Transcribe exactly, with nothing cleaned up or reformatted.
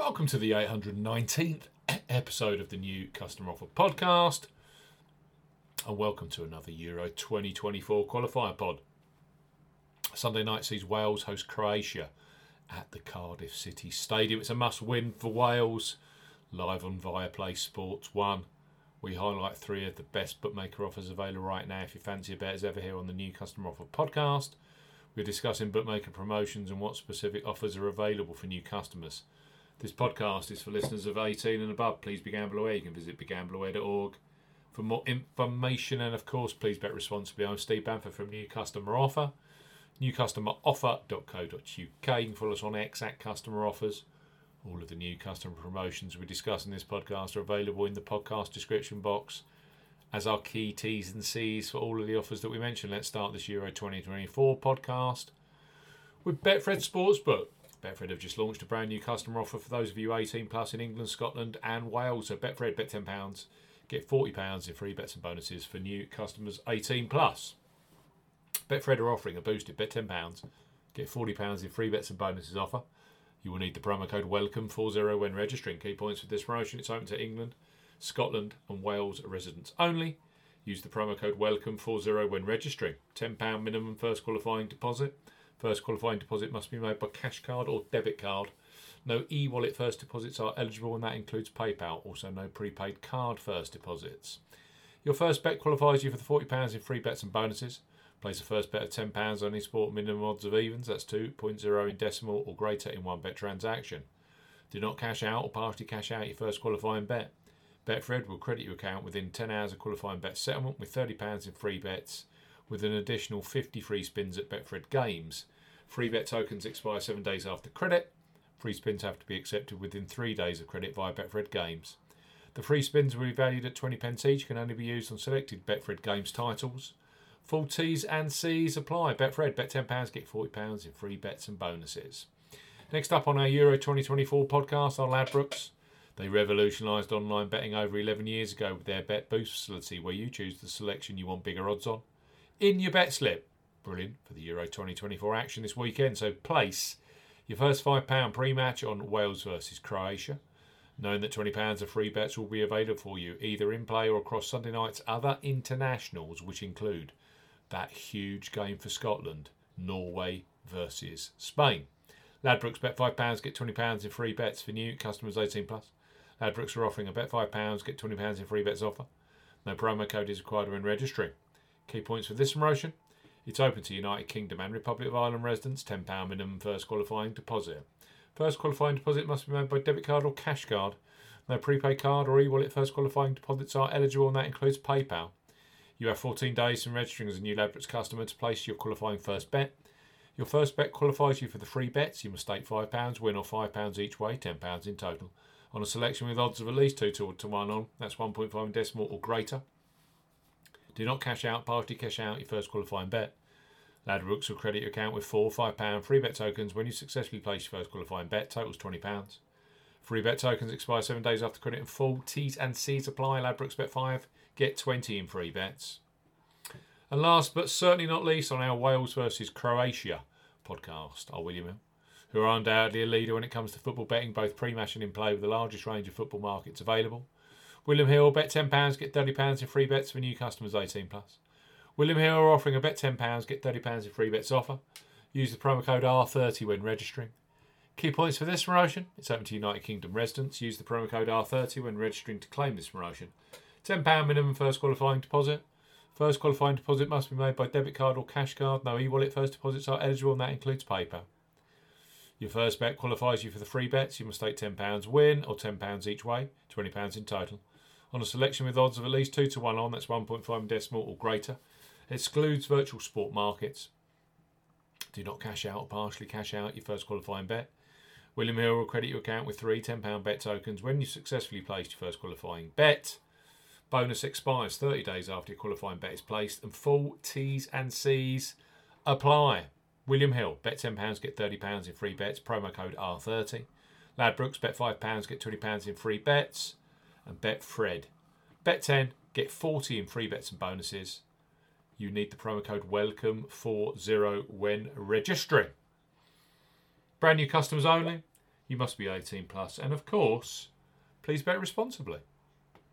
Welcome to the eight hundred nineteenth episode of the New Customer Offer Podcast, and welcome to another Euro twenty twenty-four qualifier pod. Sunday night sees Wales host Croatia at the Cardiff City Stadium. It's a must-win for Wales. Live on Viaplay Sports one, we highlight three of the best bookmaker offers available right now if you fancy a bet as ever here on the New Customer Offer Podcast. We're discussing bookmaker promotions and what specific offers are available for new customers. This podcast is for listeners of eighteen and above. Please be gamble aware. You can visit Be Gamble Aware dot org for more information. And of course, please bet responsibly. I'm Steve Bamford from New Customer Offer, new customer offer dot co dot U K. You can follow us on X at Customer Offers. All of the new customer promotions we discuss in this podcast are available in the podcast description box as our key T's and C's for all of the offers that we mentioned. Let's start this Euro twenty twenty-four podcast with Betfred Sportsbook. Betfred have just launched a brand new customer offer for those of you eighteen plus in England, Scotland and Wales. So Betfred, bet ten pounds, get forty pounds in free bets and bonuses for new customers eighteen plus. Betfred are offering a boosted bet ten pounds, get forty pounds in free bets and bonuses offer. You will need the promo code WELCOME forty when registering. Key points for this promotion: it's open to England, Scotland and Wales residents only. Use the promo code WELCOME forty when registering. ten pounds minimum first qualifying deposit. First qualifying deposit must be made by cash card or debit card. No e-wallet first deposits are eligible, and that includes PayPal. Also no prepaid card first deposits. Your first bet qualifies you for the forty pounds in free bets and bonuses. Place a first bet of ten pounds on any sport, minimum odds of evens, that's two point oh in decimal or greater in one bet transaction. Do not cash out or partially cash out your first qualifying bet. Betfred will credit your account within ten hours of qualifying bet settlement with thirty pounds in free bets, with an additional fifty free spins at Betfred games. Free bet tokens expire seven days after credit. Free spins have to be accepted within three days of credit via Betfred games. The free spins will be valued at twenty pence each, can only be used on selected Betfred games titles. Full T's and C's apply. Betfred, bet ten pounds, get forty pounds in free bets and bonuses. Next up on our Euro twenty twenty-four podcast are Ladbrokes. They revolutionised online betting over eleven years ago with their Bet Boost facility, where you choose the selection you want bigger odds on in your bet slip. Brilliant for the Euro twenty twenty-four action this weekend. So place your first five pounds pre-match on Wales versus Croatia, knowing that twenty pounds of free bets will be available for you either in play or across Sunday night's other internationals, which include that huge game for Scotland, Norway versus Spain. Ladbrokes, bet five pounds, get twenty pounds in free bets for new customers eighteen plus. Ladbrokes are offering a bet five pounds, get twenty pounds in free bets offer. No promo code is required when registering. Key points for this promotion: it's open to United Kingdom and Republic of Ireland residents, ten pounds minimum first qualifying deposit. First qualifying deposit must be made by debit card or cash card. No prepaid card or e-wallet first qualifying deposits are eligible, and that includes PayPal. You have fourteen days from registering as a new Ladbrokes customer to place your qualifying first bet. Your first bet qualifies you for the free bets. You must stake five pounds, win, or five pounds each way, ten pounds in total, on a selection with odds of at least two to one on, that's one point five in decimal or greater. Do not cash out, partially cash out your first qualifying bet. Ladbrokes will credit your account with four five pounds free bet tokens when you successfully place your first qualifying bet, totals twenty pounds. Free bet tokens expire seven days after credit, and full T's and C's apply. Ladbrokes, bet five, get twenty in free bets. And last but certainly not least on our Wales versus Croatia podcast are William Hill, who are undoubtedly a leader when it comes to football betting, both pre-match and in play, with the largest range of football markets available. William Hill, bet ten pounds, get thirty pounds in free bets for new customers eighteen plus. William Hill are offering a bet ten pounds, get thirty pounds in free bets offer. Use the promo code R thirty when registering. Key points for this promotion: it's open to United Kingdom residents. Use the promo code R thirty when registering to claim this promotion. ten pounds minimum first qualifying deposit. First qualifying deposit must be made by debit card or cash card. No e-wallet first deposits are eligible, and that includes PayPal. Your first bet qualifies you for the free bets. You must stake ten pounds, win, or ten pounds each way, twenty pounds in total, on a selection with odds of at least two to one on, that's one point five in decimal or greater. Excludes virtual sport markets. Do not cash out or partially cash out your first qualifying bet. William Hill will credit your account with three ten pounds bet tokens when you successfully placed your first qualifying bet. Bonus expires thirty days after your qualifying bet is placed, and full T's and C's apply. William Hill, bet ten pounds, get thirty pounds in free bets, promo code R thirty. Ladbrokes, bet five pounds, get twenty pounds in free bets. And Betfred, bet ten, get forty in free bets and bonuses. You need the promo code WELCOME forty when registering. Brand new customers only. You must be eighteen plus. And of course, please bet responsibly.